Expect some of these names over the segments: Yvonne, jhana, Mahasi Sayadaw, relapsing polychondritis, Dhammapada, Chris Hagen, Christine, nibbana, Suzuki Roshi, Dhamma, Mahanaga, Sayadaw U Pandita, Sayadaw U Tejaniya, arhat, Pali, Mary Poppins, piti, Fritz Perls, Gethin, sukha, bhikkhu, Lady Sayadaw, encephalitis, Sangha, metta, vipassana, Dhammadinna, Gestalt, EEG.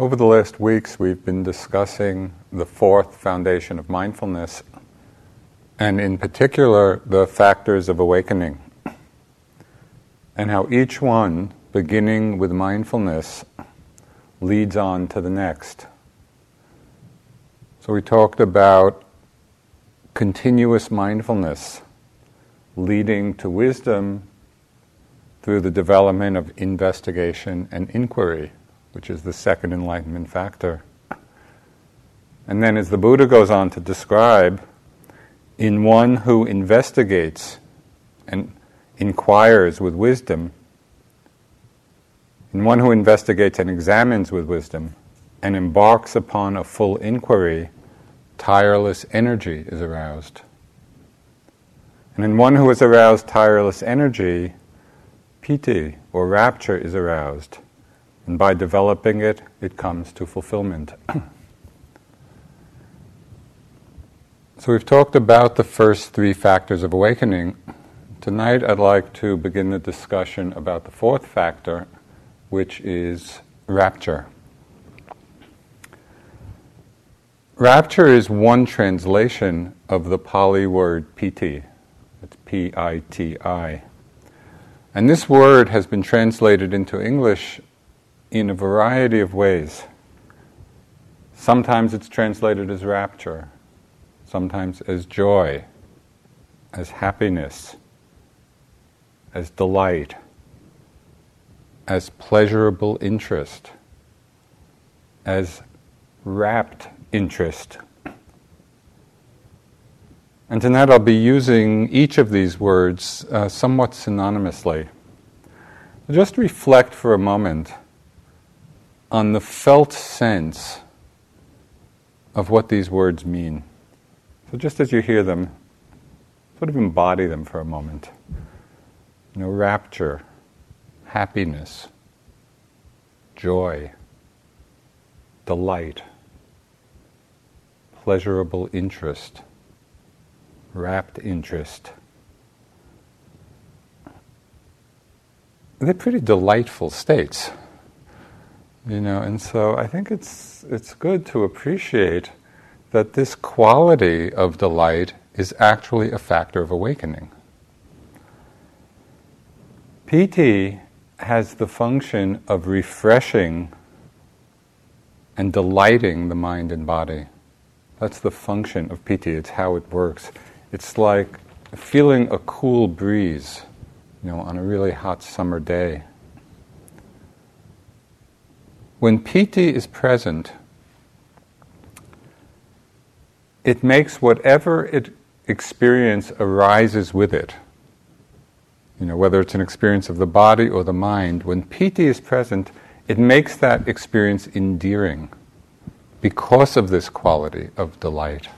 Over the last weeks, we've been discussing the fourth foundation of mindfulness, and in particular, the factors of awakening, and how each one, beginning with mindfulness, leads on to the next. So we talked about continuous mindfulness leading to wisdom through the development of investigation and inquiry, which is the second enlightenment factor. And then, as the Buddha goes on to describe, in one who investigates and inquires with wisdom, in one who investigates and examines with wisdom, and embarks upon a full inquiry, tireless energy is aroused. And in one who is aroused tireless energy, piti, or rapture, is aroused. And by developing it, it comes to fulfillment. So we've talked about the first three factors of awakening. Tonight I'd like to begin the discussion about the fourth factor, which is rapture. Rapture is one translation of the Pali word piti. It's P-I-T-I. And this word has been translated into English in a variety of ways. Sometimes it's translated as rapture, sometimes as joy, as happiness, as delight, as pleasurable interest, as rapt interest. And tonight I'll be using each of these words somewhat synonymously. Just reflect for a moment on the felt sense of what these words mean. So just as you hear them, sort of embody them for a moment. You know, rapture, happiness, joy, delight, pleasurable interest, rapt interest. They're pretty delightful states. You know, and so I think it's good to appreciate that this quality of delight is actually a factor of awakening. Piti has the function of refreshing and delighting the mind and body. That's the function of piti. It's how it works. It's like feeling a cool breeze, you know, on a really hot summer day. When piti is present, it makes whatever experience arises with it, you know, whether it's an experience of the body or the mind, when piti is present, it makes that experience endearing because of this quality of delight.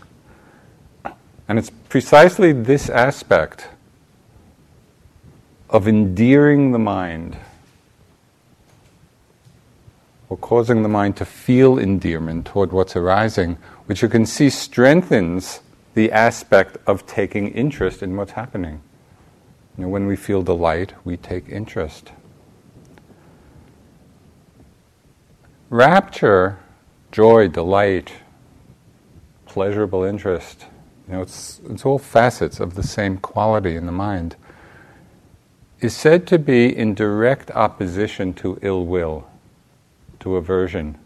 And it's precisely this aspect of endearing the mind, or causing the mind to feel endearment toward what's arising, which you can see strengthens the aspect of taking interest in what's happening. You know, when we feel delight, we take interest. Rapture, joy, delight, pleasurable interest, you know, it's all facets of the same quality in the mind, is said to be in direct opposition to ill will, to aversion.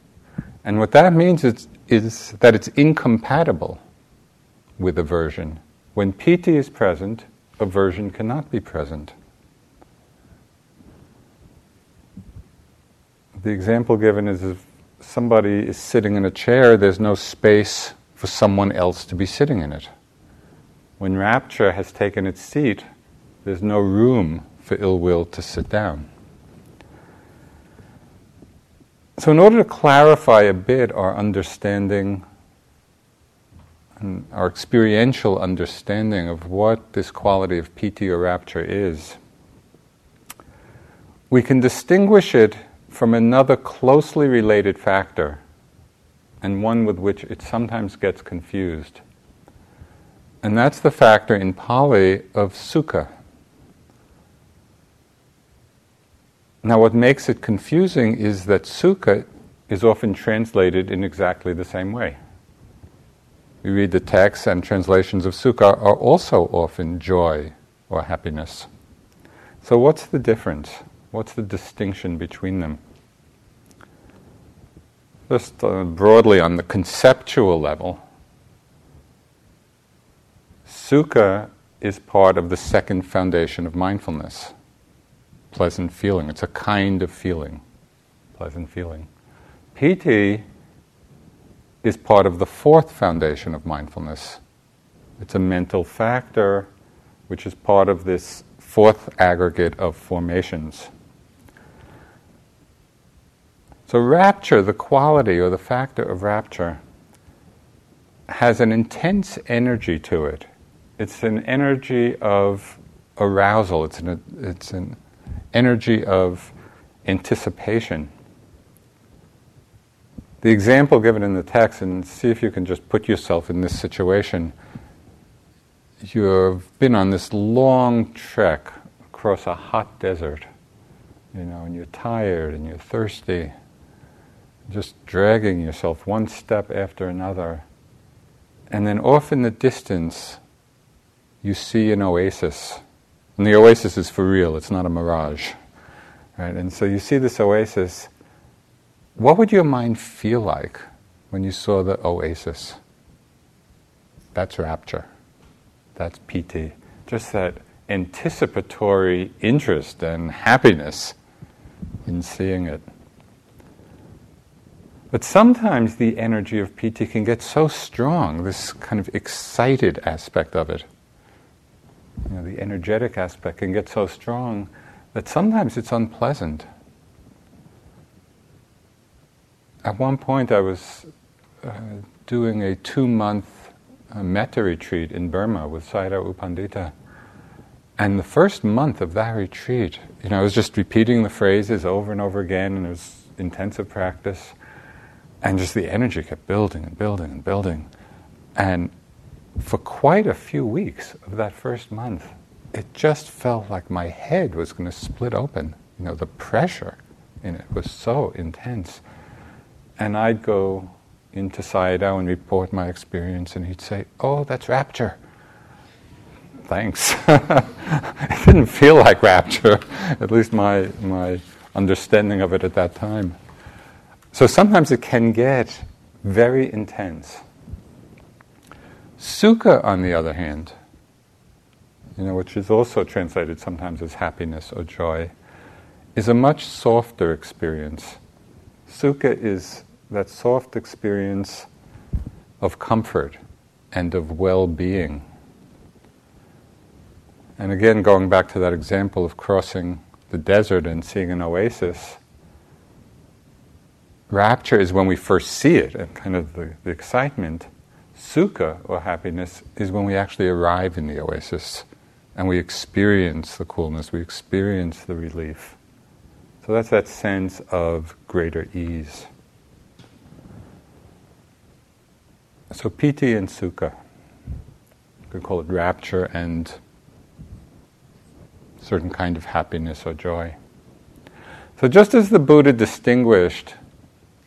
And what that means is that it's incompatible with aversion. When piti is present, aversion cannot be present. The example given is if somebody is sitting in a chair, there's no space for someone else to be sitting in it. When rapture has taken its seat, there's no room for ill will to sit down. So in order to clarify a bit our understanding, and our experiential understanding of what this quality of piti or rapture is, we can distinguish it from another closely related factor, and one with which it sometimes gets confused. And that's the factor in Pali of sukha. Now, what makes it confusing is that sukha is often translated in exactly the same way. We read the texts, and translations of sukha are also often joy or happiness. So what's the difference? What's the distinction between them? Just broadly on the conceptual level, sukha is part of the second foundation of mindfulness, pleasant feeling. It's a kind of feeling, pleasant feeling. Piti is part of the fourth foundation of mindfulness. It's a mental factor which is part of this fourth aggregate of formations. So rapture, the quality or the factor of rapture, has an intense energy to it. It's an energy of arousal. It's an energy of anticipation. The example given in the text, and see if you can just put yourself in this situation. You've been on this long trek across a hot desert, and you're tired and you're thirsty, just dragging yourself one step after another. And then off in the distance, you see an oasis. And the oasis is for real, it's not a mirage. Right? And so you see this oasis. What would your mind feel like when you saw the oasis? That's rapture. That's piti. Just that anticipatory interest and happiness in seeing it. But sometimes the energy of piti can get so strong, this kind of excited aspect of it. The energetic aspect can get so strong that sometimes it's unpleasant. At one point I was doing a 2-month metta retreat in Burma with Sayadaw U Pandita. And the first month of that retreat, I was just repeating the phrases over and over again, and it was intensive practice. And just the energy kept building and building and building. And for quite a few weeks of that first month, it just felt like my head was going to split open. The pressure in it was so intense. And I'd go into Sayadaw and report my experience, and he'd say, "Oh, that's rapture." Thanks. It didn't feel like rapture, at least my understanding of it at that time. So sometimes it can get very intense. Sukha, on the other hand, which is also translated sometimes as happiness or joy, is a much softer experience. Sukha is that soft experience of comfort and of well-being. And again, going back to that example of crossing the desert and seeing an oasis, rapture is when we first see it, and kind of the excitement. Sukha, or happiness, is when we actually arrive in the oasis and we experience the coolness, we experience the relief. So that's that sense of greater ease. So piti and sukha. You could call it rapture and certain kind of happiness or joy. So just as the Buddha distinguished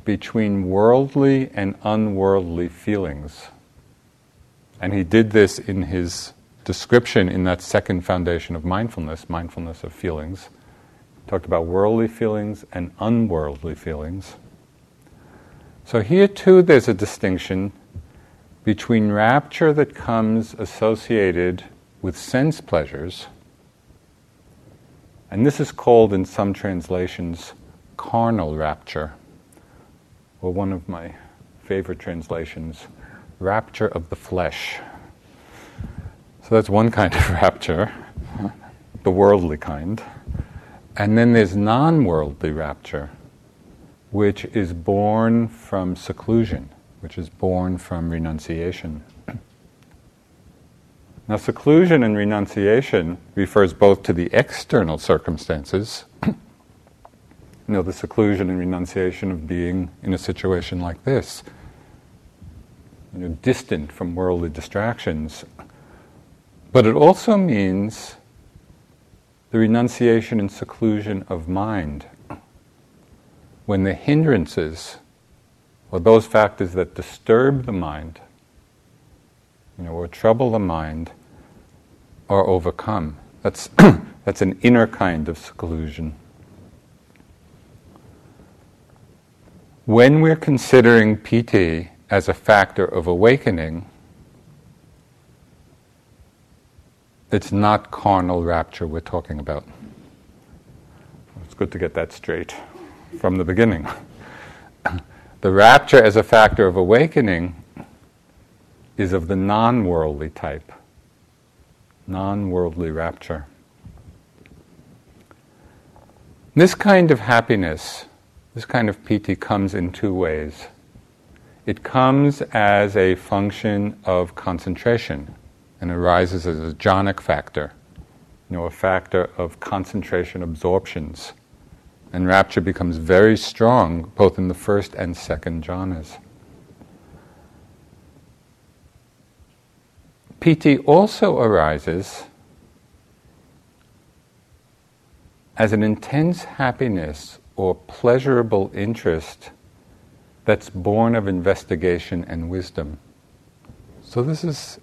between worldly and unworldly feelings, and he did this in his description in that second foundation of mindfulness of feelings, talked about worldly feelings and unworldly feelings. So here too there's a distinction between rapture that comes associated with sense pleasures, and this is called in some translations carnal rapture, or one of my favorite translations, rapture of the flesh. So that's one kind of rapture, the worldly kind. And then there's non-worldly rapture, which is born from seclusion, which is born from renunciation. Now, seclusion and renunciation refers both to the external circumstances, the seclusion and renunciation of being in a situation like this, distant from worldly distractions, but it also means the renunciation and seclusion of mind, when the hindrances or those factors that disturb the mind, or trouble the mind, are overcome. That's an inner kind of seclusion. When we're considering piti as a factor of awakening, it's not carnal rapture we're talking about. It's good to get that straight from the beginning. The rapture as a factor of awakening is of the non-worldly type, non-worldly rapture. This kind of happiness, this kind of piti, comes in two ways. It comes as a function of concentration and arises as a jhanic factor, a factor of concentration absorptions. And rapture becomes very strong both in the first and second jhanas. Piti also arises as an intense happiness or pleasurable interest that's born of investigation and wisdom. So this is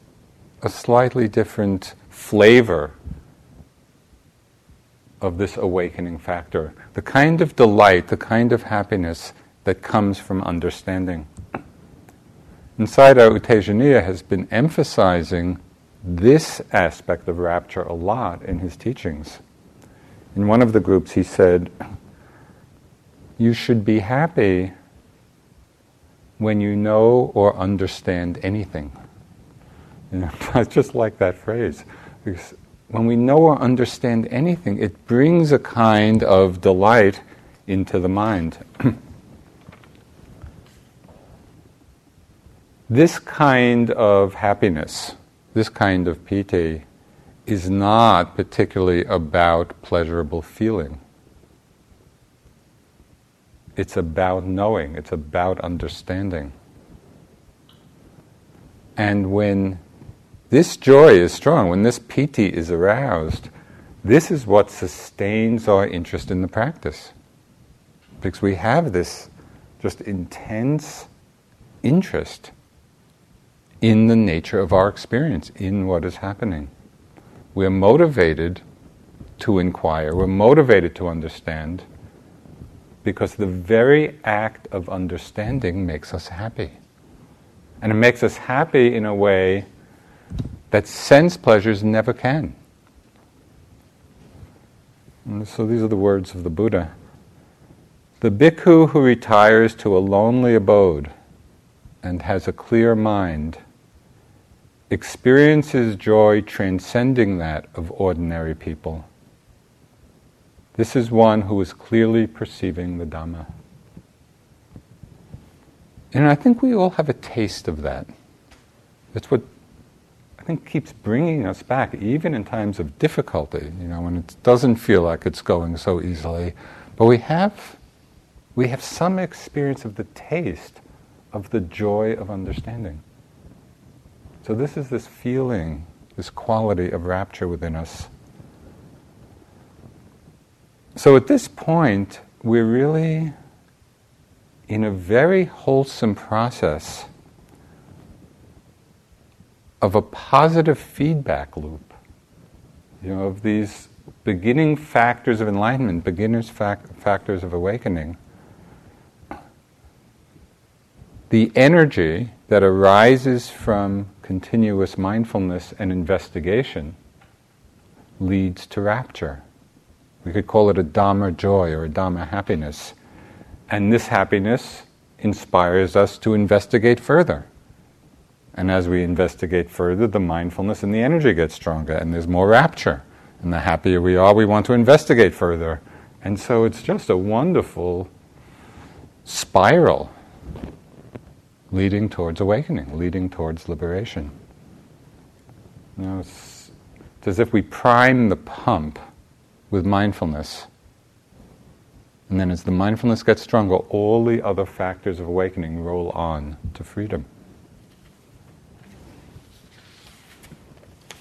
a slightly different flavor of this awakening factor. The kind of delight, the kind of happiness that comes from understanding. And Sayadaw U Tejaniya has been emphasizing this aspect of rapture a lot in his teachings. In one of the groups he said, you should be happy when you know or understand anything. I just like that phrase. Because when we know or understand anything, it brings a kind of delight into the mind. This kind of happiness, this kind of piti, is not particularly about pleasurable feeling. It's about knowing, it's about understanding. And when this joy is strong, when this piti is aroused, this is what sustains our interest in the practice. Because we have this just intense interest in the nature of our experience, in what is happening. We're motivated to inquire, we're motivated to understand, because the very act of understanding makes us happy. And it makes us happy in a way that sense pleasures never can. And so these are the words of the Buddha. The bhikkhu who retires to a lonely abode and has a clear mind experiences joy transcending that of ordinary people. This is one who is clearly perceiving the Dhamma. And I think we all have a taste of that. That's what I think keeps bringing us back, even in times of difficulty, when it doesn't feel like it's going so easily. But we have some experience of the taste of the joy of understanding. So this is this feeling, this quality of rapture within us. So at this point, we're really in a very wholesome process of a positive feedback loop, of these beginning factors of enlightenment, factors of awakening. The energy that arises from continuous mindfulness and investigation leads to rapture. We could call it a Dhamma joy or a Dhamma happiness. And this happiness inspires us to investigate further. And as we investigate further, the mindfulness and the energy gets stronger, and there's more rapture. And the happier we are, we want to investigate further. And so it's just a wonderful spiral leading towards awakening, leading towards liberation. It's as if we prime the pump with mindfulness. And then as the mindfulness gets stronger, all the other factors of awakening roll on to freedom.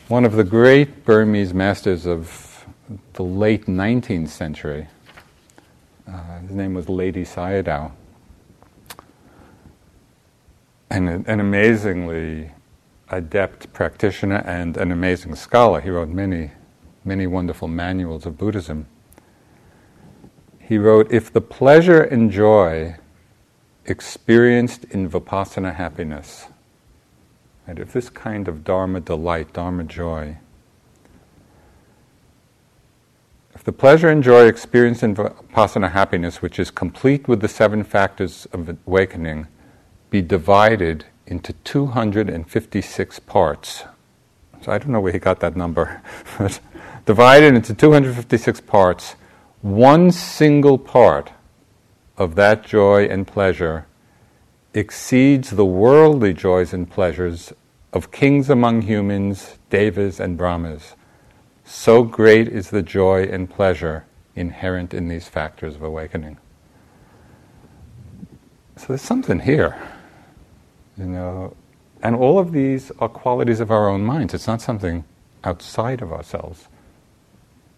One of the great Burmese masters of the late 19th century, his name was Lady Sayadaw, an amazingly adept practitioner and an amazing scholar. He wrote many wonderful manuals of Buddhism. He wrote, "If the pleasure and joy experienced in vipassana happiness," and if this kind of dharma delight, dharma joy, if the pleasure and joy experienced in vipassana happiness, which is complete with the 7 factors of awakening, be divided into 256 parts. So I don't know where he got that number. Divided into 256 parts, one single part of that joy and pleasure exceeds the worldly joys and pleasures of kings among humans, devas and brahmas. So great is the joy and pleasure inherent in these factors of awakening. So there's something here, you know, and all of these are qualities of our own minds. It's not something outside of ourselves.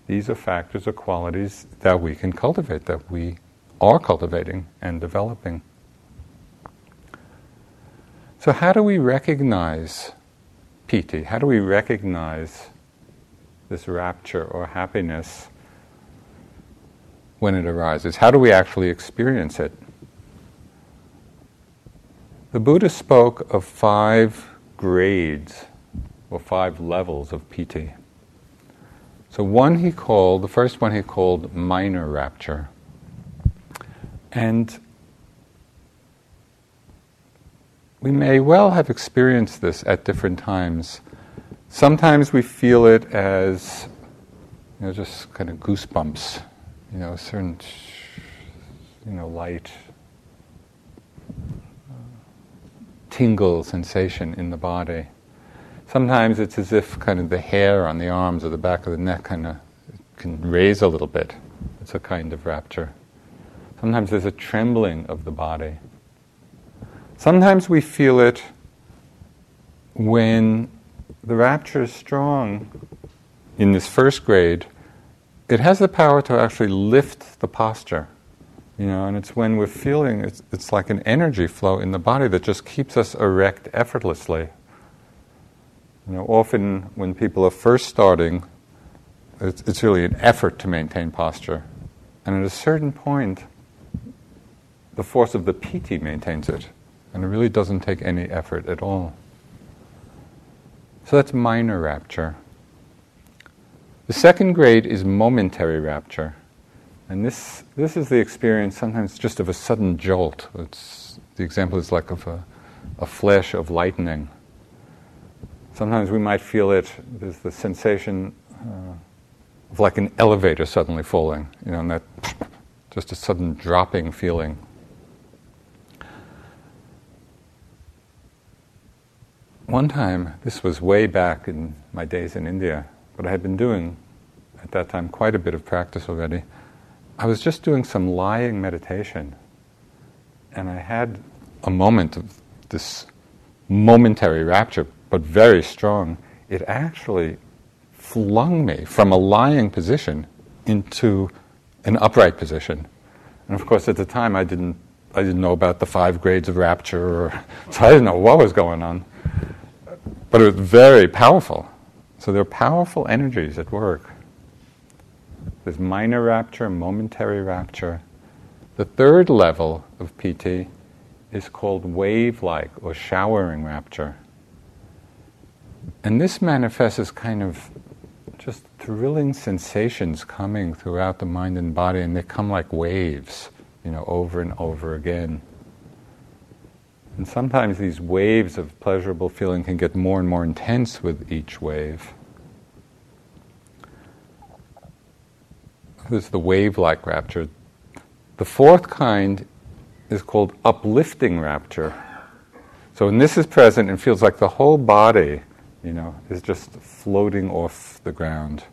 These are factors or qualities that we can cultivate, that we are cultivating and developing. So how do we recognize piti? How do we recognize this rapture or happiness when it arises? How do we actually experience it? The Buddha spoke of 5 grades or 5 levels of piti. So the first one he called minor rapture. And we may well have experienced this at different times. Sometimes we feel it as, you know, just kind of goosebumps, you know, a certain, you know, light tingle sensation in the body. Sometimes it's as if kind of the hair on the arms or the back of the neck kind of can raise a little bit. It's a kind of rapture. Sometimes there's a trembling of the body. Sometimes we feel it when the rapture is strong. In this first grade, it has the power to actually lift the posture, you know, and it's when we're feeling it's like an energy flow in the body that just keeps us erect effortlessly. You know, often when people are first starting, it's really an effort to maintain posture, and at a certain point, the force of the piti maintains it, and it really doesn't take any effort at all. So that's minor rapture. The second grade is momentary rapture. And this is the experience sometimes just of a sudden jolt. The example is like of a flash of lightning. Sometimes we might feel it, there's the sensation of like an elevator suddenly falling, you know, and that just a sudden dropping feeling. One time, this was way back in my days in India, but I had been doing, at that time, quite a bit of practice already. I was just doing some lying meditation, and I had a moment of this momentary rapture, but very strong. It actually flung me from a lying position into an upright position. And of course, at the time, I didn't know about the 5 grades of rapture, so I didn't know what was going on. But it was very powerful. So there are powerful energies at work. There's minor rapture, momentary rapture. The third level of piti is called wave-like or showering rapture. And this manifests as kind of just thrilling sensations coming throughout the mind and body, and they come like waves, you know, over and over again. And sometimes these waves of pleasurable feeling can get more and more intense with each wave. This is the wave-like rapture. The fourth kind is called uplifting rapture. So when this is present, it feels like the whole body, you know, is just floating off the ground.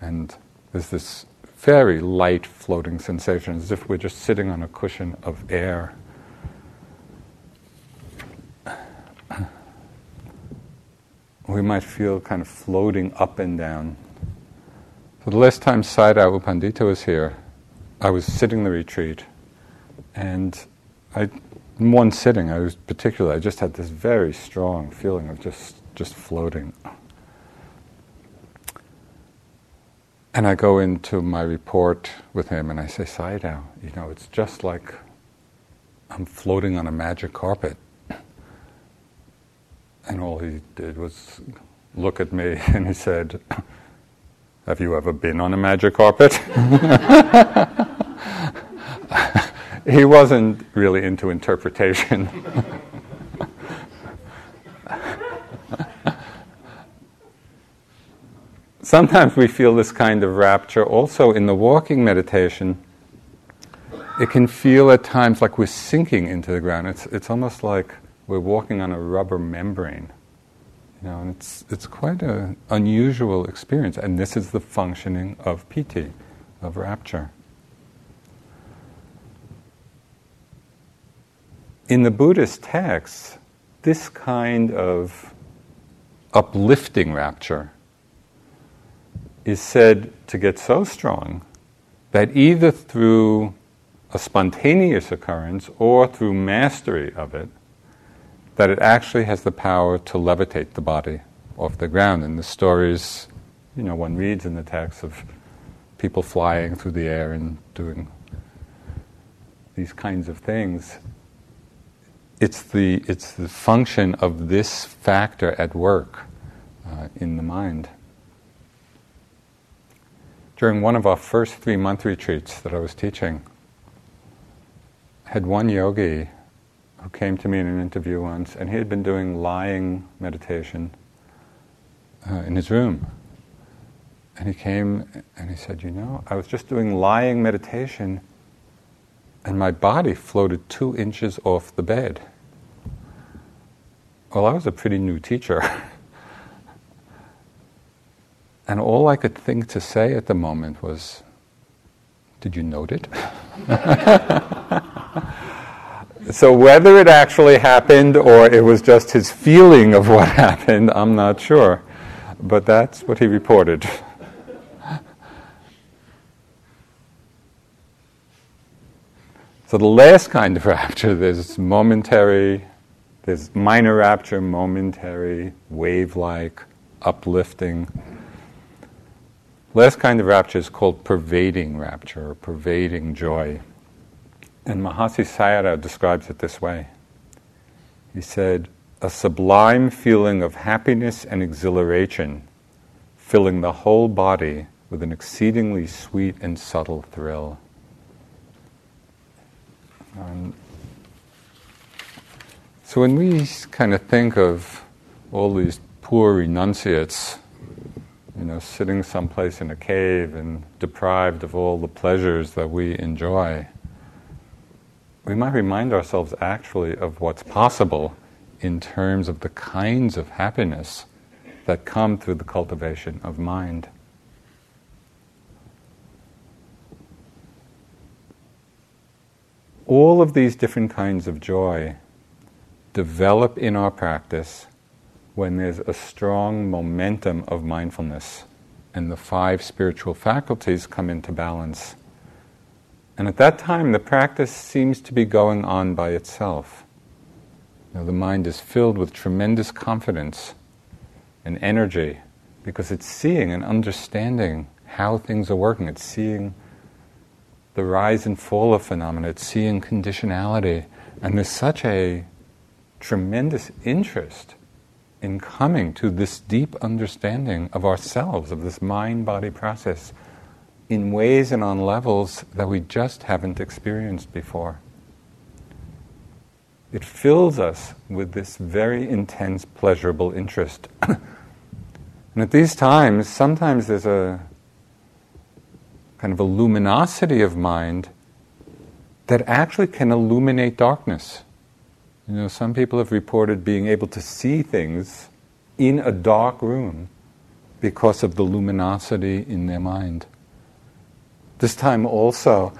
And there's this very light floating sensation, as if we're just sitting on a cushion of air. We might feel kind of floating up and down. So the last time Sayadaw U Pandita was here, I was sitting the retreat, and I in one sitting, I just had this very strong feeling of just floating. And I go into my report with him and I say, Sayadaw, it's just like I'm floating on a magic carpet. And all he did was look at me and he said, have you ever been on a magic carpet? He wasn't really into interpretation. Sometimes we feel this kind of rapture. Also in the walking meditation, it can feel at times like we're sinking into the ground. It's almost like we're walking on a rubber membrane. And it's quite an unusual experience. And this is the functioning of piti, of rapture. In the Buddhist texts, this kind of uplifting rapture is said to get so strong that either through a spontaneous occurrence or through mastery of it, that it actually has the power to levitate the body off the ground. And the stories, one reads in the text of people flying through the air and doing these kinds of things. It's the function of this factor at work in the mind. During one of our first 3-month retreats that I was teaching, I had one yogi who came to me in an interview once, and he had been doing lying meditation in his room. And he came and he said, I was just doing lying meditation and my body floated 2 inches off the bed. Well, I was a pretty new teacher. And all I could think to say at the moment was, did you note it? So whether it actually happened or it was just his feeling of what happened, I'm not sure. But that's what he reported. So the last kind of rapture, there's minor rapture, momentary, wave-like, uplifting. Last kind of rapture is called pervading rapture, or pervading joy. And Mahasi Sayadaw describes it this way. He said, a sublime feeling of happiness and exhilaration, filling the whole body with an exceedingly sweet and subtle thrill. So when we kind of think of all these poor renunciates, sitting someplace in a cave and deprived of all the pleasures that we enjoy, we might remind ourselves actually of what's possible in terms of the kinds of happiness that come through the cultivation of mind. All of these different kinds of joy develop in our practice when there's a strong momentum of mindfulness and the 5 spiritual faculties come into balance. And at that time, the practice seems to be going on by itself. The mind is filled with tremendous confidence and energy because it's seeing and understanding how things are working. It's seeing the rise and fall of phenomena. It's seeing conditionality. And there's such a tremendous interest in coming to this deep understanding of ourselves, of this mind-body process, in ways and on levels that we just haven't experienced before. It fills us with this very intense, pleasurable interest. And at these times, sometimes there's a kind of a luminosity of mind that actually can illuminate darkness. Some people have reported being able to see things in a dark room because of the luminosity in their mind. This time also,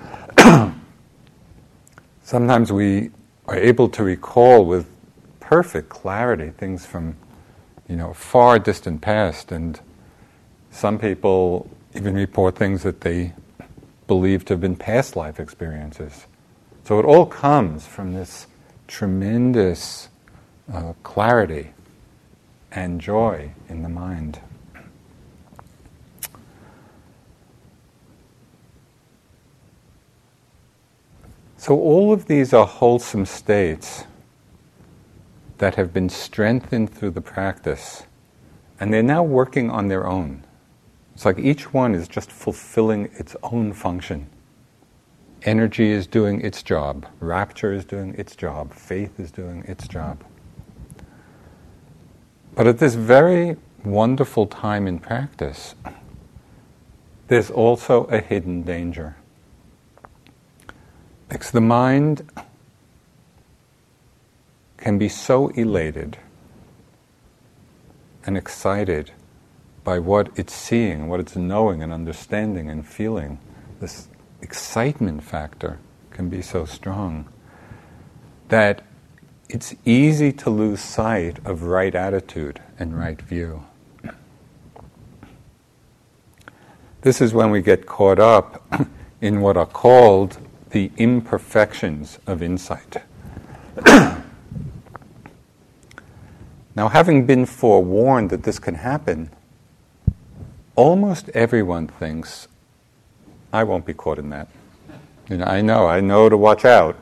sometimes we are able to recall with perfect clarity things from, far distant past, and some people even report things that they believe to have been past life experiences. So it all comes from this tremendous clarity and joy in the mind. So all of these are wholesome states that have been strengthened through the practice, and they're now working on their own. It's like each one is just fulfilling its own function. Energy is doing its job, rapture is doing its job, faith is doing its job. But at this very wonderful time in practice, there's also a hidden danger. Because the mind can be so elated and excited by what it's seeing, what it's knowing and understanding and feeling. This excitement factor can be so strong that it's easy to lose sight of right attitude and right view. This is when we get caught up in what are called the imperfections of insight. Now, having been forewarned that this can happen, almost everyone thinks, I won't be caught in that. I know to watch out,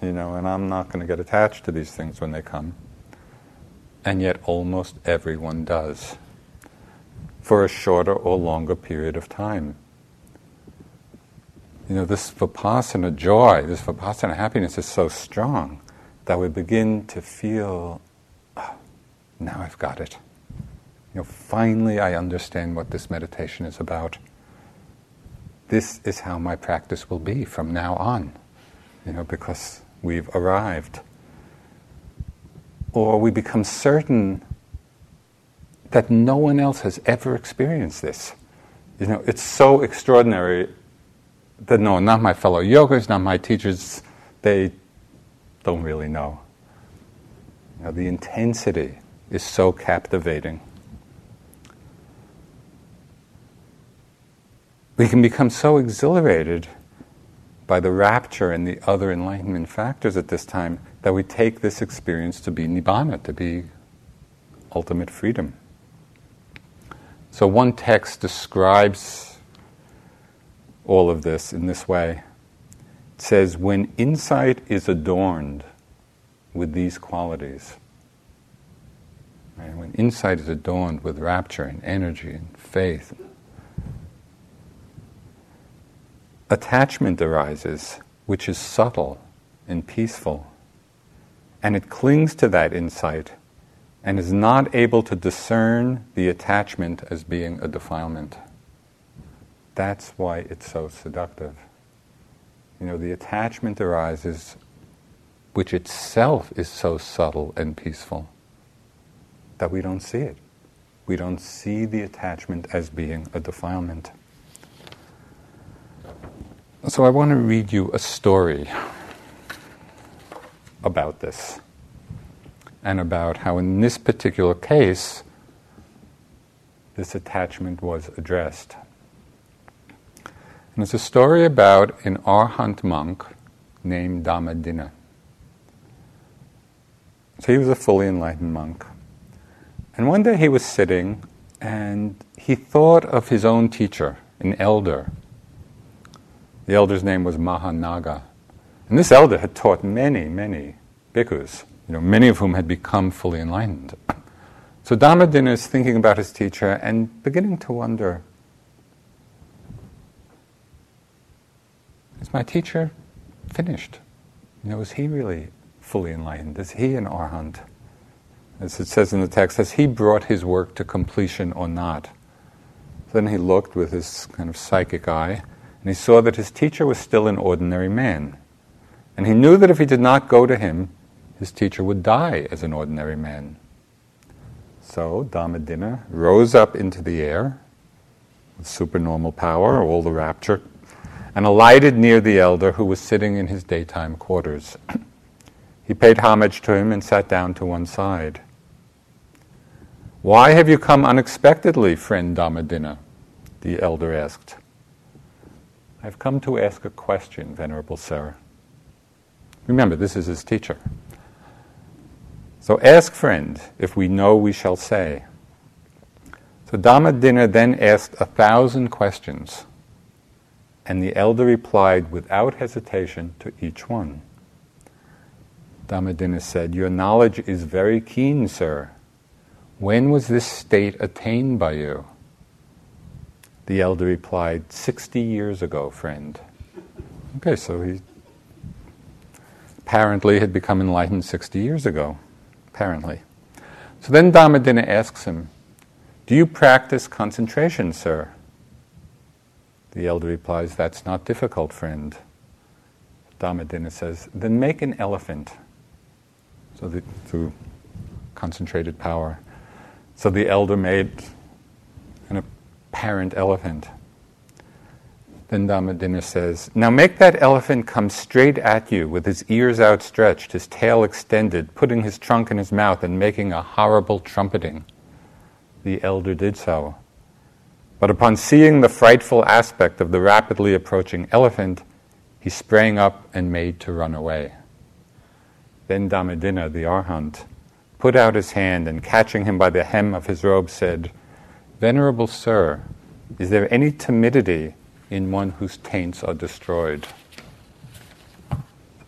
and I'm not going to get attached to these things when they come. And yet almost everyone does, for a shorter or longer period of time. This vipassana joy, this vipassana happiness is so strong that we begin to feel, oh, now I've got it. Finally I understand what this meditation is about. This is how my practice will be from now on, because we've arrived. Or we become certain that no one else has ever experienced this. It's so extraordinary that no, not my fellow yogis, not my teachers, they don't really know. The intensity is so captivating. We can become so exhilarated by the rapture and the other enlightenment factors at this time that we take this experience to be nibbana, to be ultimate freedom. So one text describes all of this in this way. It says, when insight is adorned with these qualities, right? When insight is adorned with rapture and energy and faith, attachment arises, which is subtle and peaceful, and it clings to that insight and is not able to discern the attachment as being a defilement. That's why it's so seductive. The attachment arises, which itself is so subtle and peaceful that we don't see it. We don't see the attachment as being a defilement. So I want to read you a story about this and about how in this particular case this attachment was addressed. And it's a story about an arhat monk named Dhammadinna. So he was a fully enlightened monk. And one day he was sitting and he thought of his own teacher, an elder. The elder's name was Mahanaga. And this elder had taught many, many bhikkhus, many of whom had become fully enlightened. So Dhammadinna is thinking about his teacher and beginning to wonder, is my teacher finished? Is he really fully enlightened? Is he an arhat? As it says in the text, has he brought his work to completion or not? Then he looked with his kind of psychic eye, and he saw that his teacher was still an ordinary man. And he knew that if he did not go to him, his teacher would die as an ordinary man. So Dhammadinna rose up into the air with supernormal power, all the rapture, and alighted near the elder who was sitting in his daytime quarters. He paid homage to him and sat down to one side. "Why have you come unexpectedly, friend Dhammadinna?" the elder asked. "I've come to ask a question, Venerable Sir." Remember, this is his teacher. So ask, friend, if we know we shall say. So Dhammadinna then asked 1,000 questions, and the elder replied without hesitation to each one. Dhammadinna said, "Your knowledge is very keen, sir. When was this state attained by you?" The elder replied, 60 years ago, friend." Okay, so he apparently had become enlightened 60 years ago, apparently. So then Dhammadinna asks him, "Do you practice concentration, sir?" The elder replies, "That's not difficult, friend." Dhammadinna says, "Then make an elephant." So concentrated power. So the elder made an apparent elephant. Then Dhammadinna says, "Now make that elephant come straight at you with his ears outstretched, his tail extended, putting his trunk in his mouth and making a horrible trumpeting." The elder did so. But upon seeing the frightful aspect of the rapidly approaching elephant, he sprang up and made to run away. Then Dhammadinna, the Arhant, put out his hand and catching him by the hem of his robe said, "Venerable sir, is there any timidity in one whose taints are destroyed?" So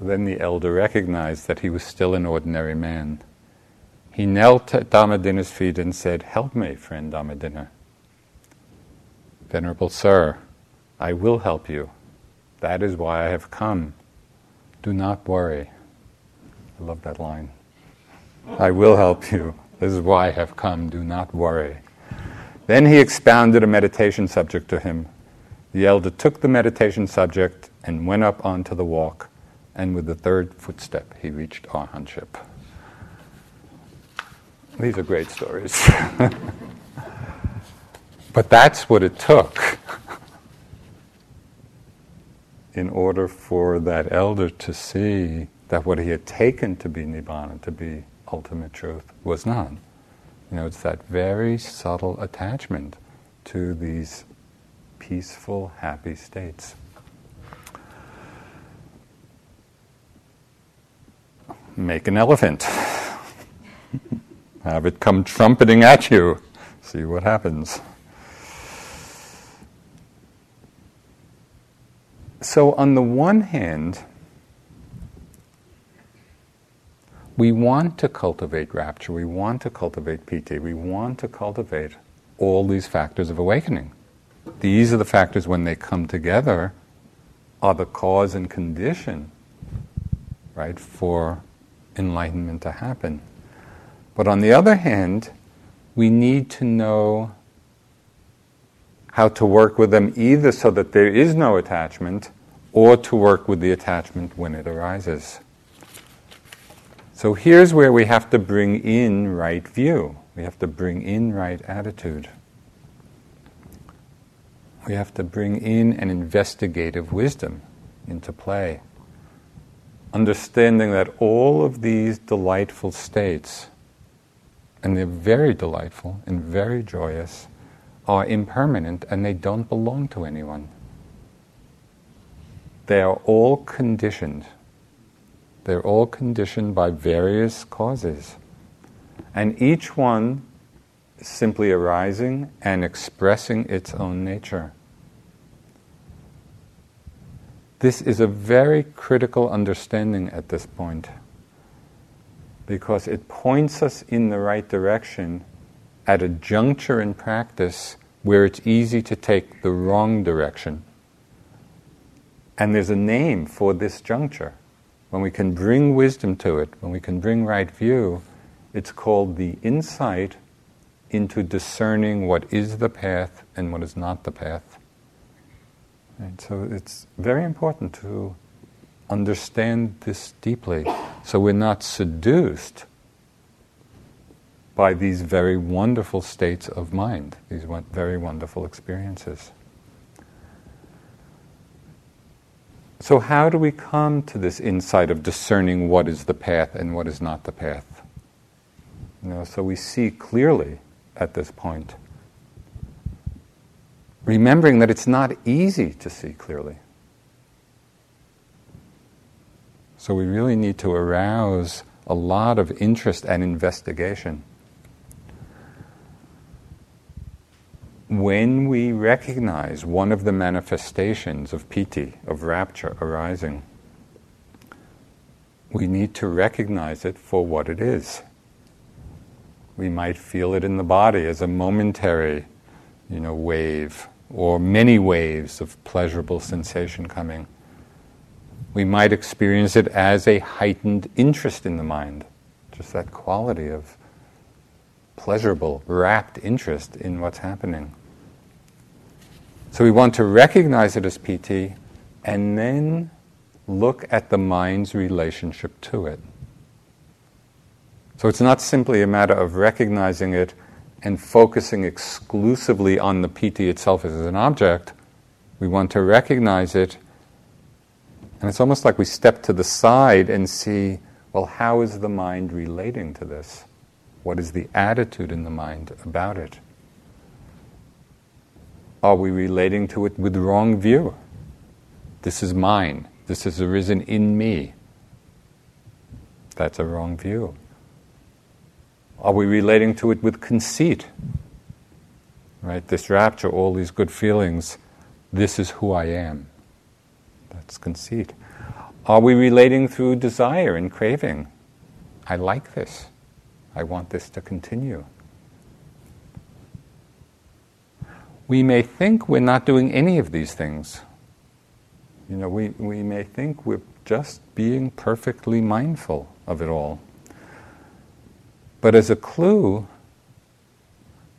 then the elder recognized that he was still an ordinary man. He knelt at Dhammadinna's feet and said, "Help me, friend Dhammadinna." "Venerable sir, I will help you. That is why I have come. Do not worry." I love that line. "I will help you. This is why I have come. Do not worry." Then he expounded a meditation subject to him. The elder took the meditation subject and went up onto the walk, and with the third footstep he reached Arhantship. These are great stories. But that's what it took in order for that elder to see that what he had taken to be Nibbana, to be ultimate truth, was not. You know, it's that very subtle attachment to these peaceful, happy states. Make an elephant. Have it come trumpeting at you. See what happens. So on the one hand, we want to cultivate rapture, we want to cultivate PT, we want to cultivate all these factors of awakening. These are the factors, when they come together, are the cause and condition, right, for enlightenment to happen. But on the other hand, we need to know how to work with them either so that there is no attachment, or to work with the attachment when it arises. So here's where we have to bring in right view. We have to bring in right attitude. We have to bring in an investigative wisdom into play. Understanding that all of these delightful states, and they're very delightful and very joyous, are impermanent and they don't belong to anyone. They are all conditioned. They're all conditioned by various causes. And each one is simply arising and expressing its own nature. This is a very critical understanding at this point, because it points us in the right direction at a juncture in practice where it's easy to take the wrong direction. And there's a name for this juncture. When we can bring wisdom to it, when we can bring right view, it's called the insight into discerning what is the path and what is not the path. And so it's very important to understand this deeply, so we're not seduced by these very wonderful states of mind, these very wonderful experiences. So how do we come to this insight of discerning what is the path and what is not the path? You know, so we see clearly at this point, remembering that it's not easy to see clearly. So we really need to arouse a lot of interest and investigation. When we recognize one of the manifestations of piti, of rapture arising, we need to recognize it for what it is. We might feel it in the body as a momentary, wave, or many waves of pleasurable sensation coming. We might experience it as a heightened interest in the mind, just that quality of pleasurable, rapt interest in what's happening. So we want to recognize it as PT and then look at the mind's relationship to it. So it's not simply a matter of recognizing it and focusing exclusively on the PT itself as an object. We want to recognize it, and it's almost like we step to the side and see, well, how is the mind relating to this? What is the attitude in the mind about it? Are we relating to it with wrong view? This is mine. This has arisen in me. That's a wrong view. Are we relating to it with conceit? Right? This rapture, all these good feelings, this is who I am. That's conceit. Are we relating through desire and craving? I like this. I want this to continue. We may think we're not doing any of these things. We may think we're just being perfectly mindful of it all. But as a clue,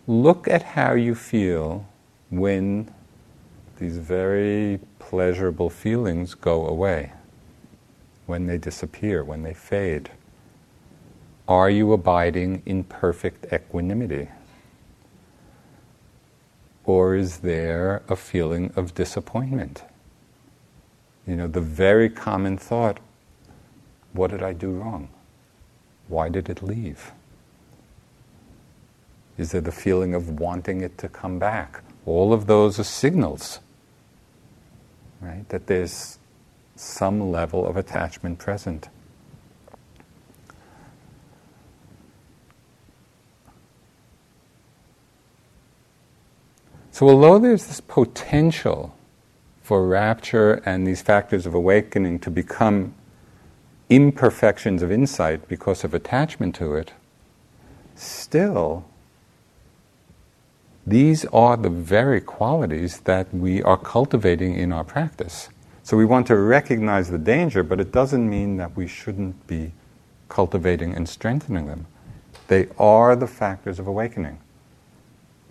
look at how you feel when these very pleasurable feelings go away, when they disappear, when they fade. Are you abiding in perfect equanimity? Or is there a feeling of disappointment? The very common thought, what did I do wrong? Why did it leave? Is there the feeling of wanting it to come back? All of those are signals, right? That there's some level of attachment present. So although there's this potential for rapture and these factors of awakening to become imperfections of insight because of attachment to it, still, these are the very qualities that we are cultivating in our practice. So we want to recognize the danger, but it doesn't mean that we shouldn't be cultivating and strengthening them. They are the factors of awakening.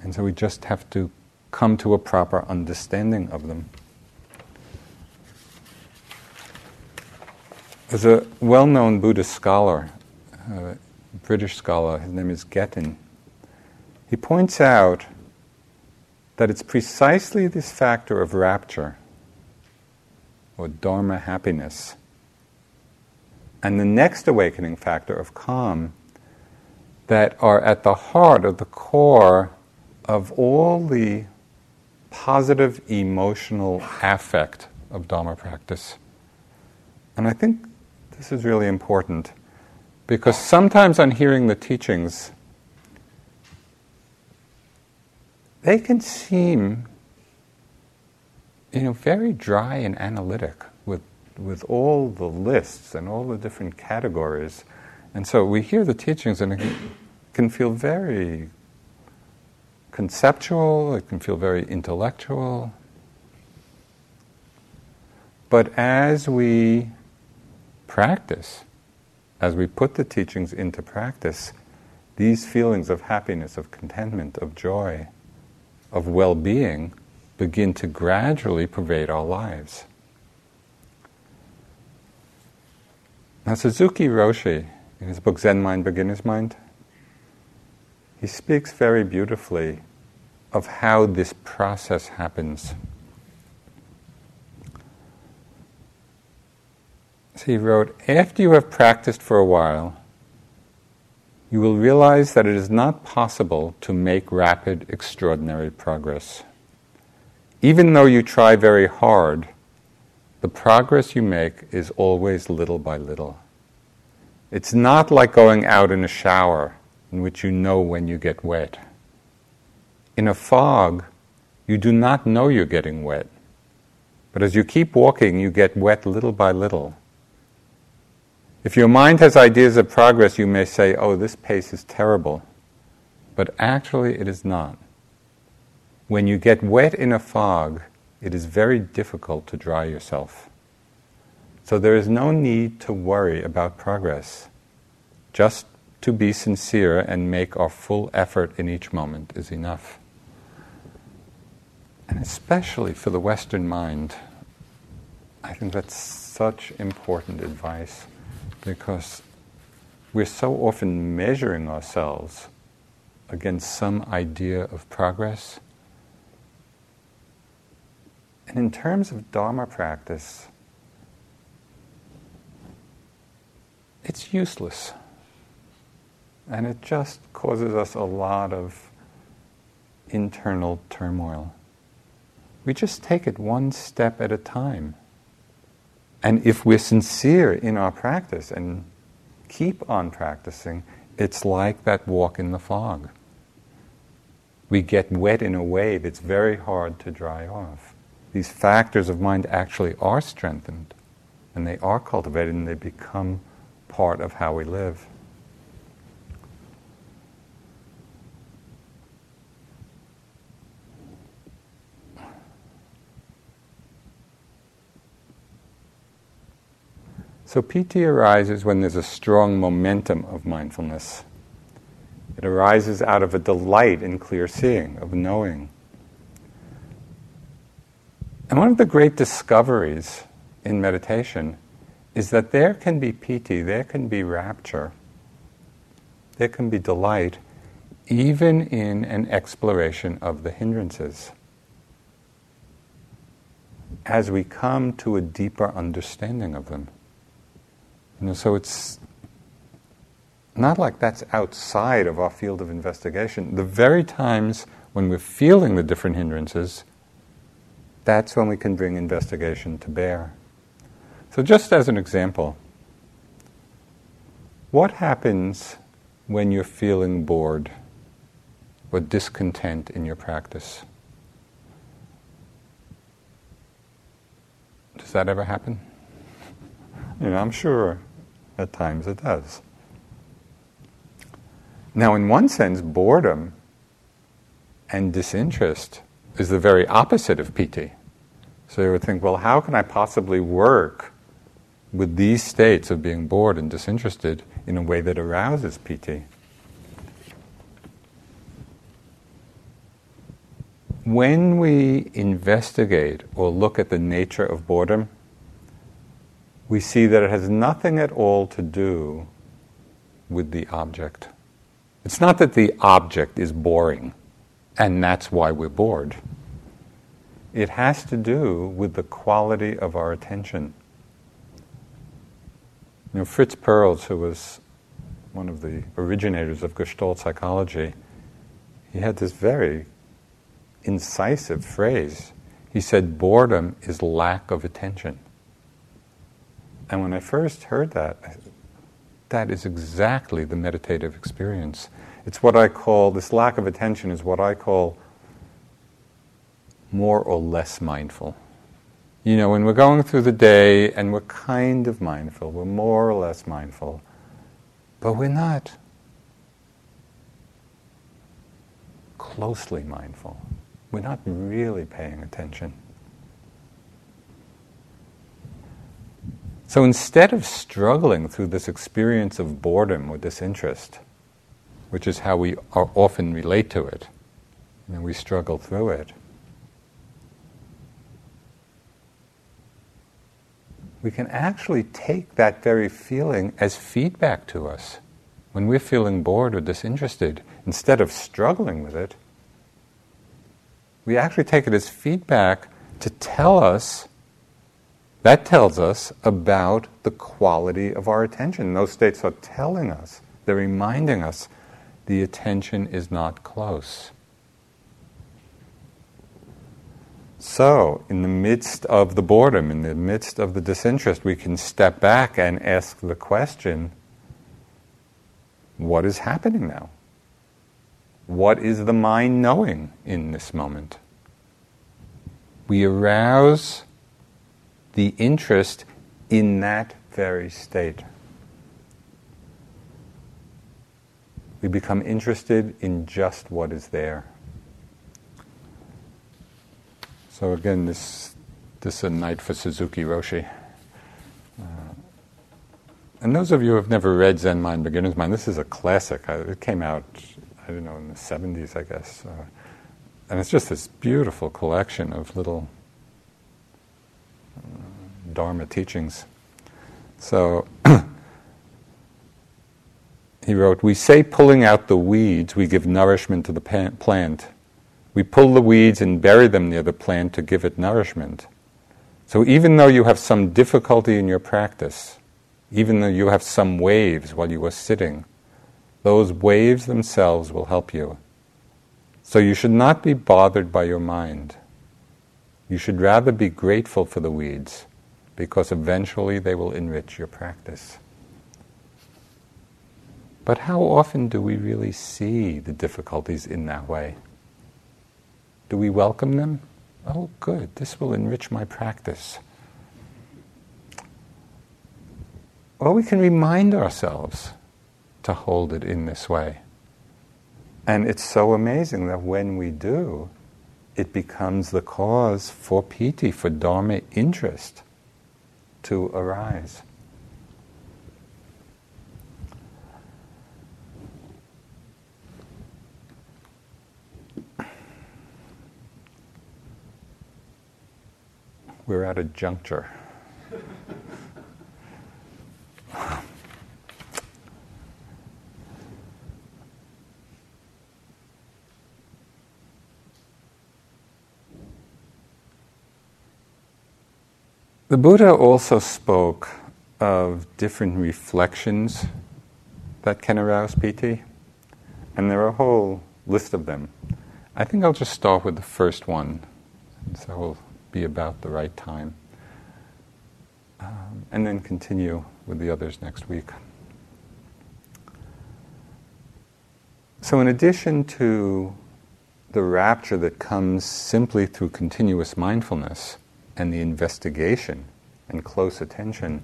And so we just have to come to a proper understanding of them. There's a well-known Buddhist scholar, a British scholar, his name is Gethin. He points out that it's precisely this factor of rapture, or dharma happiness, and the next awakening factor of calm that are at the heart, at the core of all the positive emotional affect of Dhamma practice. And I think this is really important, because sometimes on hearing the teachings, they can seem, very dry and analytic with all the lists and all the different categories. And so we hear the teachings and it can feel very conceptual, it can feel very intellectual. But as we practice, as we put the teachings into practice, these feelings of happiness, of contentment, of joy, of well-being begin to gradually pervade our lives. Now, Suzuki Roshi, in his book Zen Mind, Beginner's Mind, he speaks very beautifully of how this process happens. So he wrote, after you have practiced for a while, you will realize that it is not possible to make rapid, extraordinary progress. Even though you try very hard, the progress you make is always little by little. It's not like going out in a shower in which you know when you get wet. In a fog, you do not know you're getting wet. But as you keep walking, you get wet little by little. If your mind has ideas of progress, you may say, oh, this pace is terrible. But actually, it is not. When you get wet in a fog, it is very difficult to dry yourself. So there is no need to worry about progress. Just to be sincere and make our full effort in each moment is enough. And especially for the Western mind, I think that's such important advice, because we're so often measuring ourselves against some idea of progress. And in terms of Dharma practice, it's useless. And it just causes us a lot of internal turmoil. We just take it one step at a time. And if we're sincere in our practice and keep on practicing, it's like that walk in the fog. We get wet in a way that's very hard to dry off. These factors of mind actually are strengthened, and they are cultivated, and they become part of how we live. So PT arises when there's a strong momentum of mindfulness. It arises out of a delight in clear seeing, of knowing. And one of the great discoveries in meditation is that there can be PT, there can be rapture, there can be delight, even in an exploration of the hindrances. As we come to a deeper understanding of them. So it's not like that's outside of our field of investigation. The very times when we're feeling the different hindrances, that's when we can bring investigation to bear. So just as an example, what happens when you're feeling bored or discontent in your practice? Does that ever happen? I'm sure at times it does. Now, in one sense, boredom and disinterest is the very opposite of PT. So you would think, well, how can I possibly work with these states of being bored and disinterested in a way that arouses PT? When we investigate or look at the nature of boredom, we see that it has nothing at all to do with the object. It's not that the object is boring, and that's why we're bored. It has to do with the quality of our attention. Fritz Perls, who was one of the originators of Gestalt psychology, he had this very incisive phrase. He said, boredom is lack of attention. And when I first heard that, that is exactly the meditative experience. It's what I call, this lack of attention is what I call more or less mindful. When we're going through the day and we're kind of mindful, we're more or less mindful, but we're not closely mindful. We're not really paying attention. So instead of struggling through this experience of boredom or disinterest, which is how we often relate to it, and we struggle through it, we can actually take that very feeling as feedback to us. When we're feeling bored or disinterested, instead of struggling with it, we actually take it as feedback to tell us. That tells us about the quality of our attention. Those states are telling us, they're reminding us, the attention is not close. So, in the midst of the boredom, in the midst of the disinterest, we can step back and ask the question, what is happening now? What is the mind knowing in this moment? We arouse the interest in that very state. We become interested in just what is there. So again, this is a night for Suzuki Roshi. And those of you who have never read Zen Mind, Beginner's Mind, this is a classic. It came out, I don't know, in the 70s, I guess. And it's just this beautiful collection of little Dharma teachings. So he wrote, "We say pulling out the weeds, we give nourishment to the plant. We pull the weeds and bury them near the plant to give it nourishment. So even though you have some difficulty in your practice, even though you have some waves while you are sitting, those waves themselves will help you. So you should not be bothered by your mind. You should rather be grateful for the weeds, because eventually they will enrich your practice." But how often do we really see the difficulties in that way? Do we welcome them? Oh, good, this will enrich my practice. Or we can remind ourselves to hold it in this way. And it's so amazing that when we do, it becomes the cause for piti, for dharma interest to arise. We're at a juncture. The Buddha also spoke of different reflections that can arouse piti, and there are a whole list of them. I think I'll just start with the first one, so we'll be about the right time, and then continue with the others next week. So in addition to the rapture that comes simply through continuous mindfulness, and the investigation and close attention,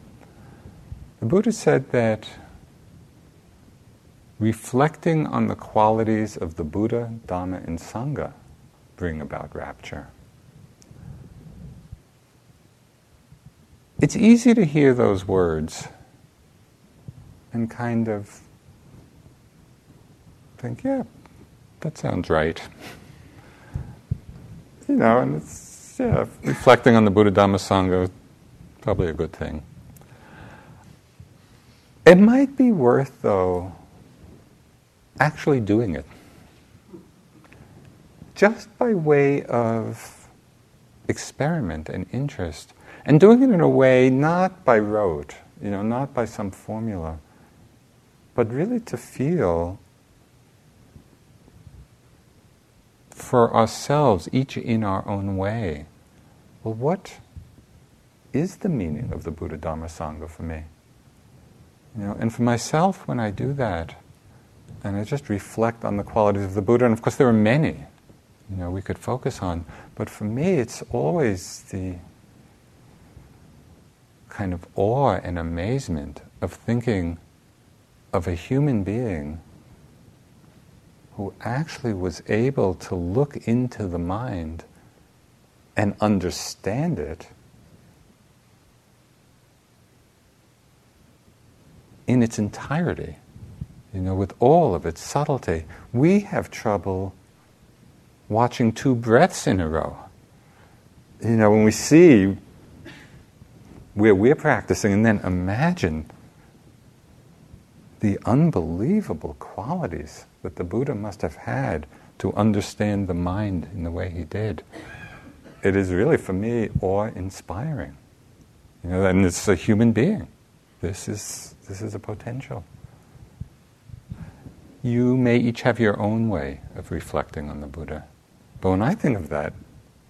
the Buddha said that reflecting on the qualities of the Buddha, Dhamma, and Sangha bring about rapture. It's easy to hear those words and kind of think, yeah, that sounds right. You know, and it's, yeah, reflecting on the Buddha, Dhamma, Sangha is probably a good thing. It might be worth, though, actually doing it. Just by way of experiment and interest. And doing it in a way not by rote, not by some formula, but really to feel for ourselves, each in our own way, well, what is the meaning of the Buddha, Dhamma, Sangha for me? And for myself, when I do that, and I just reflect on the qualities of the Buddha, and of course there are many, we could focus on, but for me it's always the kind of awe and amazement of thinking of a human being who actually was able to look into the mind and understand it in its entirety, with all of its subtlety. We have trouble watching two breaths in a row. When we see where we're practicing and then imagine the unbelievable qualities that the Buddha must have had to understand the mind in the way he did. It is really, for me, awe-inspiring. And it's a human being. This is a potential. You may each have your own way of reflecting on the Buddha. But when I think of that,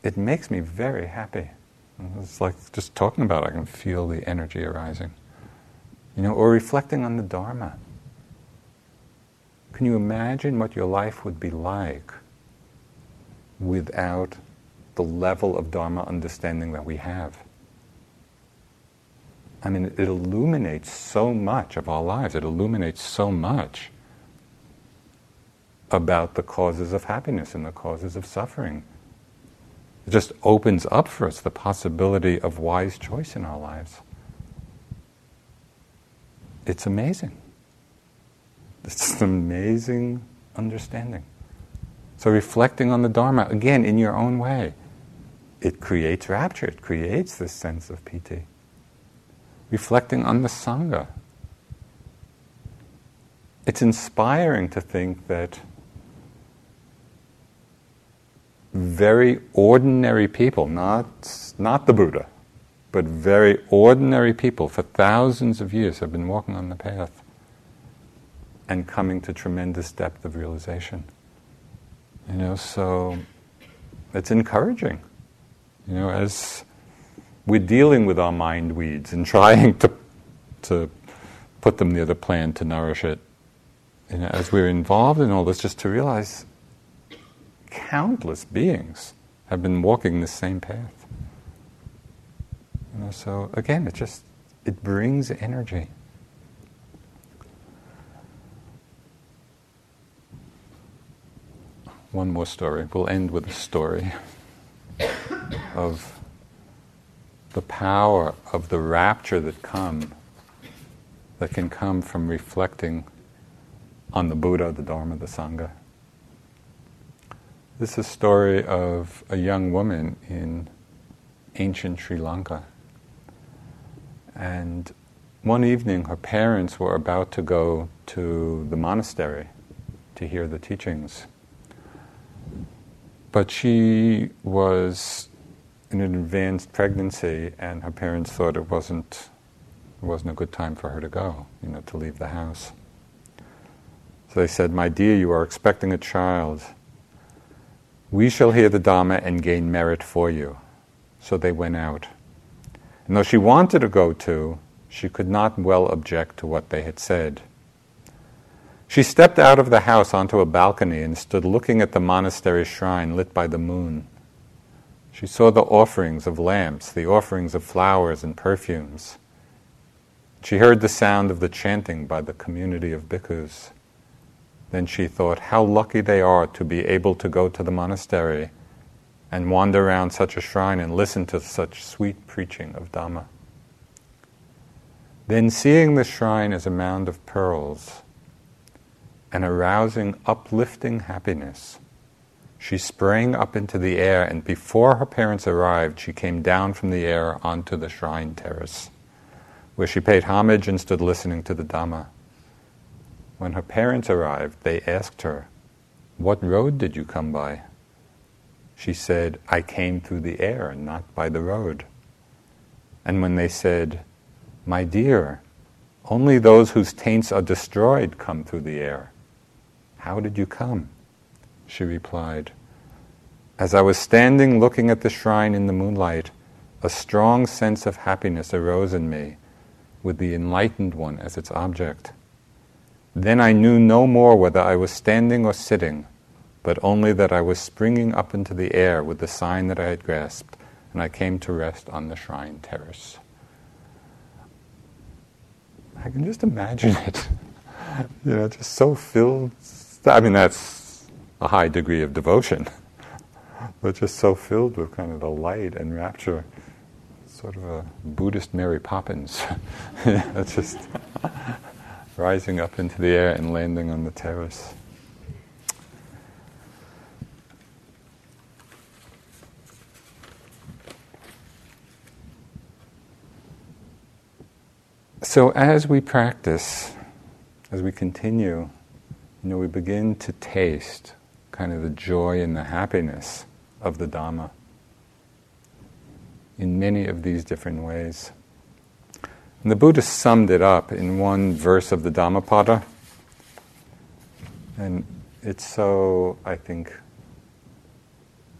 it makes me very happy. It's like just talking about it, I can feel the energy arising. Or reflecting on the Dharma. Can you imagine what your life would be like without the level of Dhamma understanding that we have? I mean, it illuminates so much of our lives. It illuminates so much about the causes of happiness and the causes of suffering. It just opens up for us the possibility of wise choice in our lives. It's amazing. It's an amazing understanding. So reflecting on the Dharma, again, in your own way, it creates rapture, it creates this sense of piti. Reflecting on the Sangha, it's inspiring to think that very ordinary people, not the Buddha, but very ordinary people for thousands of years have been walking on the path and coming to tremendous depth of realization. You know, so it's encouraging. You know, as we're dealing with our mind weeds and trying to put them near the plant to nourish it, you know, as we're involved in all this, just to realize countless beings have been walking this same path. You know, so again, it brings energy. One more story. We'll end with a story of the power of the rapture that can come from reflecting on the Buddha, the Dharma, the Sangha. This is a story of a young woman in ancient Sri Lanka. And one evening her parents were about to go to the monastery to hear the teachings. But she was in an advanced pregnancy, and her parents thought it wasn't a good time for her to go, you know, to leave the house. So they said, "My dear, you are expecting a child. We shall hear the Dhamma and gain merit for you." So they went out. And though she wanted to go too, she could not well object to what they had said. She stepped out of the house onto a balcony and stood looking at the monastery shrine lit by the moon. She saw the offerings of lamps, the offerings of flowers and perfumes. She heard the sound of the chanting by the community of bhikkhus. Then she thought, how lucky they are to be able to go to the monastery and wander around such a shrine and listen to such sweet preaching of Dhamma. Then seeing the shrine as a mound of pearls, an arousing, uplifting happiness. She sprang up into the air, and before her parents arrived, she came down from the air onto the shrine terrace, where she paid homage and stood listening to the Dhamma. When her parents arrived, they asked her, "What road did you come by?" She said, "I came through the air, not by the road." And when they said, "My dear, only those whose taints are destroyed come through the air. How did you come?" She replied, "As I was standing looking at the shrine in the moonlight, a strong sense of happiness arose in me, with the enlightened one as its object. Then I knew no more whether I was standing or sitting, but only that I was springing up into the air with the sign that I had grasped, and I came to rest on the shrine terrace." I can just imagine it, you know, just so filled. I mean, that's a high degree of devotion, but just so filled with kind of the light and rapture, sort of a Buddhist Mary Poppins, it's just rising up into the air and landing on the terrace. So as we practice, as we continue, you know, we begin to taste kind of the joy and the happiness of the Dhamma in many of these different ways. And the Buddha summed it up in one verse of the Dhammapada, and it so, I think,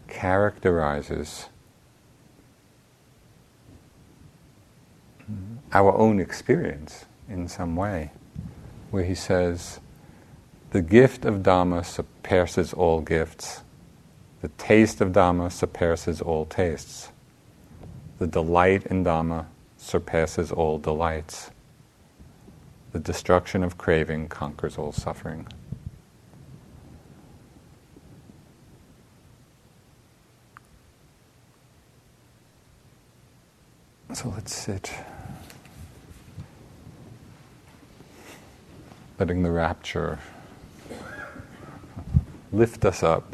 characterizes our own experience in some way, where he says, The gift of Dhamma surpasses all gifts. The taste of Dhamma surpasses all tastes. The delight in Dhamma surpasses all delights. The destruction of craving conquers all suffering. So let's sit, letting the rapture lift us up.